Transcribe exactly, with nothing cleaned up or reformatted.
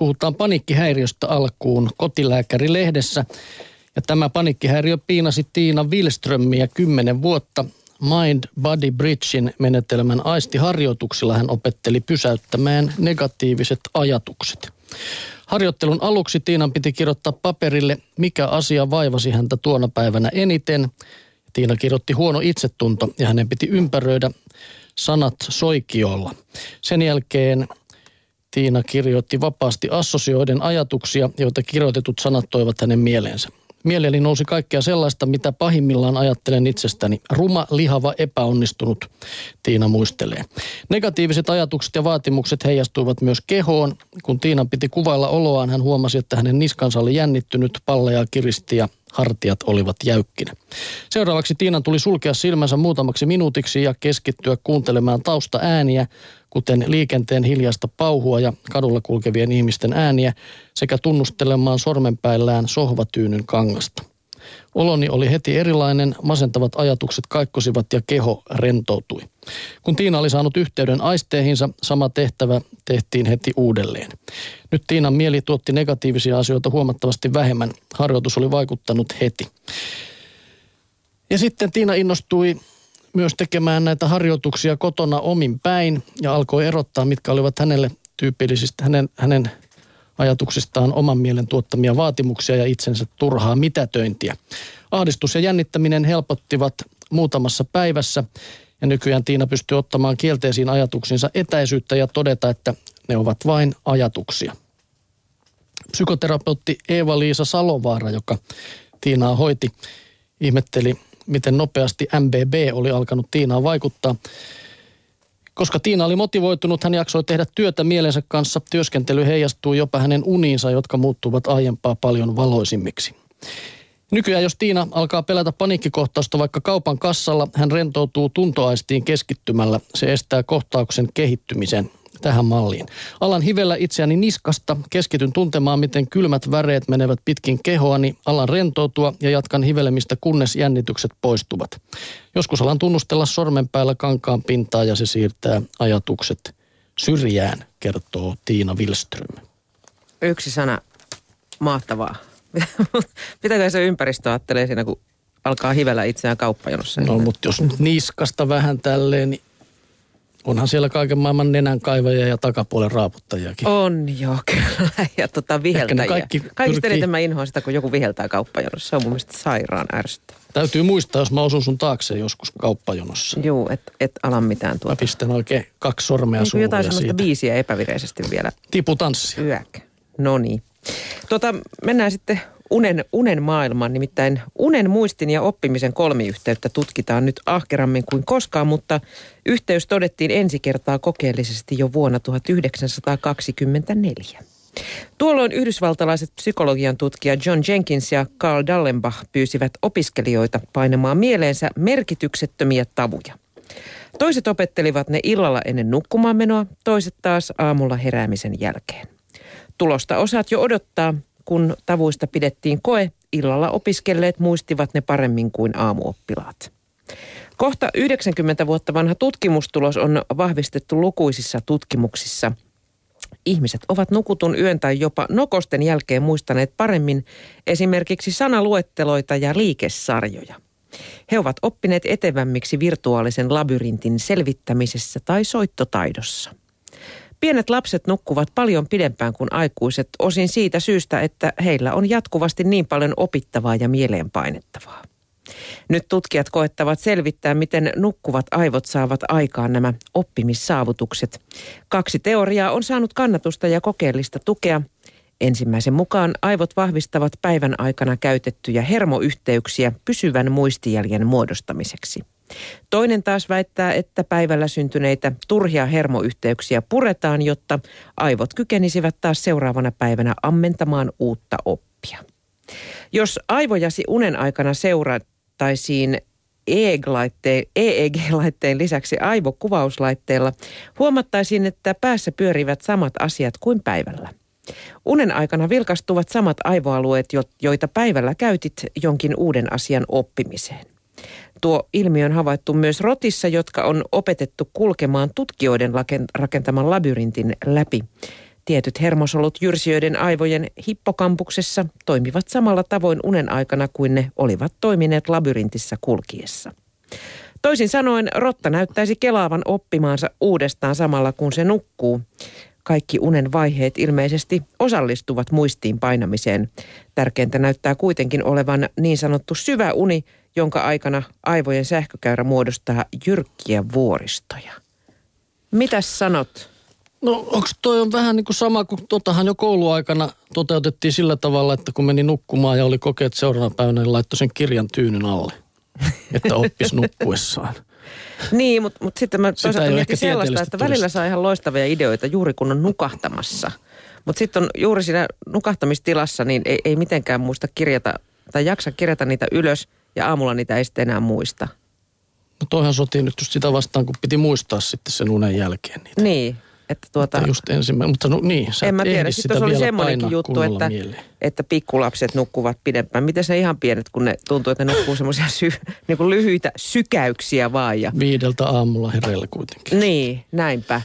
puhutaan paniikkihäiriöstä alkuun Kotilääkäri-lehdessä. Ja tämä paniikkihäiriö piinasi Tiina Wielströmiä kymmenen vuotta. Mind-body-bridgen menetelmän aistiharjoituksilla hän opetteli pysäyttämään negatiiviset ajatukset. Harjoittelun aluksi Tiinan piti kirjoittaa paperille, mikä asia vaivasi häntä tuona päivänä eniten. Tiina kirjoitti huono itsetunto ja hänen piti ympäröidä sanat soikiolla. Sen jälkeen Tiina kirjoitti vapaasti assosioiden ajatuksia, joita kirjoitetut sanat toivat hänen mieleensä. Mieleeni nousi kaikkea sellaista, mitä pahimmillaan ajattelen itsestäni. Ruma, lihava, epäonnistunut, Tiina muistelee. Negatiiviset ajatukset ja vaatimukset heijastuivat myös kehoon. Kun Tiinan piti kuvailla oloaan, hän huomasi, että hänen niskansa oli jännittynyt, palleja kiristi ja hartiat olivat jäykkinä. Seuraavaksi Tiinan tuli sulkea silmänsä muutamaksi minuutiksi ja keskittyä kuuntelemaan taustaääniä, kuten liikenteen hiljaista pauhua ja kadulla kulkevien ihmisten ääniä, sekä tunnustelemaan sormenpäillään sohvatyynyn kangasta. Oloni oli heti erilainen, masentavat ajatukset kaikkosivat ja keho rentoutui. Kun Tiina oli saanut yhteyden aisteihinsa, sama tehtävä tehtiin heti uudelleen. Nyt Tiinan mieli tuotti negatiivisia asioita huomattavasti vähemmän. Harjoitus oli vaikuttanut heti. Ja sitten Tiina innostui myös tekemään näitä harjoituksia kotona omin päin ja alkoi erottaa, mitkä olivat hänelle tyypillisistä, hänen, hänen ajatuksistaan oman mielen tuottamia vaatimuksia ja itsensä turhaa mitätöintiä. Ahdistus ja jännittäminen helpottivat muutamassa päivässä ja nykyään Tiina pystyy ottamaan kielteisiin ajatuksiinsa etäisyyttä ja todeta, että ne ovat vain ajatuksia. Psykoterapeutti Eeva-Liisa Salovaara, joka Tiinaa hoiti, ihmetteli, miten nopeasti M B B oli alkanut Tiinaan vaikuttaa. Koska Tiina oli motivoitunut, hän jaksoi tehdä työtä mielensä kanssa. Työskentely heijastuu jopa hänen uniinsa, jotka muuttuvat aiempaa paljon valoisimmiksi. Nykyään jos Tiina alkaa pelätä paniikkikohtausta vaikka kaupan kassalla, hän rentoutuu tuntoaistiin keskittymällä. Se estää kohtauksen kehittymisen tähän malliin. Alan hivellä itseäni niskasta, keskityn tuntemaan, miten kylmät väreet menevät pitkin kehoani, alan rentoutua ja jatkan hivelemistä, kunnes jännitykset poistuvat. Joskus alan tunnustella sormen päällä kankaan pintaa ja se siirtää ajatukset syrjään, kertoo Tiina Wielström. Yksi sana, mahtavaa. Mitäkään se ympäristö ajattelee siinä, kun alkaa hivellä itseään kauppajonossa? No, mutta jos niskasta vähän tälleen, niin onhan siellä kaiken maailman nenänkaivajia ja takapuolen raaputtajiakin. On joo, kyllä. Ja tota viheltäjiä. Kaikki Kaikista pyrkii... eniten mä inhoan sitä, kun joku viheltää kauppajonossa. Se on mun mielestä sairaan ärsyttävää. Täytyy muistaa, jos mä osun sun taakse joskus kauppajonossa. Joo, et, et ala mitään tuota. Mä pistän oikein kaksi sormea suuhun ja siitä. Jotain sellaista biisiä epävireisesti vielä. Tiputanssia. Yäk. Noniin. Tota, mennään sitten unen, unen maailmaan. Nimittäin unen, muistin ja oppimisen kolmiyhteyttä tutkitaan nyt ahkerammin kuin koskaan, mutta yhteys todettiin ensi kertaa kokeellisesti jo vuonna tuhatyhdeksänsataakaksikymmentäneljä. Tuolloin yhdysvaltalaiset psykologian tutkija John Jenkins ja Carl Dallenbach pyysivät opiskelijoita painamaan mieleensä merkityksettömiä tabuja. Toiset opettelivat ne illalla ennen nukkumaanmenoa, toiset taas aamulla heräämisen jälkeen. Tulosta osaat jo odottaa, kun tavuista pidettiin koe, illalla opiskelleet muistivat ne paremmin kuin aamuoppilaat. Kohta yhdeksänkymmentä vuotta vanha tutkimustulos on vahvistettu lukuisissa tutkimuksissa. Ihmiset ovat nukutun yön tai jopa nokosten jälkeen muistaneet paremmin esimerkiksi sanaluetteloita ja liikesarjoja. He ovat oppineet etevämmiksi virtuaalisen labyrintin selvittämisessä tai soittotaidossa. Pienet lapset nukkuvat paljon pidempään kuin aikuiset, osin siitä syystä, että heillä on jatkuvasti niin paljon opittavaa ja mieleenpainettavaa. Nyt tutkijat koettavat selvittää, miten nukkuvat aivot saavat aikaan nämä oppimissaavutukset. Kaksi teoriaa on saanut kannatusta ja kokeellista tukea. Ensimmäisen mukaan aivot vahvistavat päivän aikana käytettyjä hermoyhteyksiä pysyvän muistijäljen muodostamiseksi. Toinen taas väittää, että päivällä syntyneitä turhia hermoyhteyksiä puretaan, jotta aivot kykenisivät taas seuraavana päivänä ammentamaan uutta oppia. Jos aivojasi unen aikana seurattaisiin E E G-laitteen lisäksi aivokuvauslaitteella, huomattaisiin, että päässä pyörivät samat asiat kuin päivällä. Unen aikana vilkastuvat samat aivoalueet, joita päivällä käytit jonkin uuden asian oppimiseen. Tuo ilmiö on havaittu myös rotissa, jotka on opetettu kulkemaan tutkijoiden rakentaman labyrintin läpi. Tietyt hermosolut jyrsijöiden aivojen hippokampuksessa toimivat samalla tavoin unen aikana kuin ne olivat toimineet labyrintissä kulkiessa. Toisin sanoen rotta näyttäisi kelaavan oppimaansa uudestaan samalla kun se nukkuu. Kaikki unen vaiheet ilmeisesti osallistuvat muistiin painamiseen. Tärkeintä näyttää kuitenkin olevan niin sanottu syvä uni, jonka aikana aivojen sähkökäyrä muodostaa jyrkkiä vuoristoja. Mitäs sanot? No onko toi on vähän niin kuin sama kuin totahan jo kouluaikana toteutettiin sillä tavalla, että kun meni nukkumaan ja oli kokeet seuraavana päivänä, niin laittoi sen kirjan tyynyn alle, että oppisi nukkuessaan. Niin, mutta mut sitten mä toisaalta mietin sellaista, että välillä saa ihan loistavia ideoita juuri kun on nukahtamassa. Mutta sitten on juuri siinä nukahtamistilassa, niin ei, ei mitenkään muista kirjata tai jaksa kirjata niitä ylös ja aamulla niitä ei sitten enää muista. No toihan sotii nyt just sitä vastaan, kun piti muistaa sitten sen unen jälkeen niitä. Niin. Että tuota, että just ensimmäinen, mutta no niin, sä en mä tiedä, sitten se oli semmoinenkin juttu, että, että pikkulapset nukkuvat pidempään. Miten se ihan pienet, kun ne tuntuu, että ne nukkuu semmoisia sy, niin lyhyitä sykäyksiä vaan. Ja... Viideltä aamulla hereillä kuitenkin. Niin, näinpä.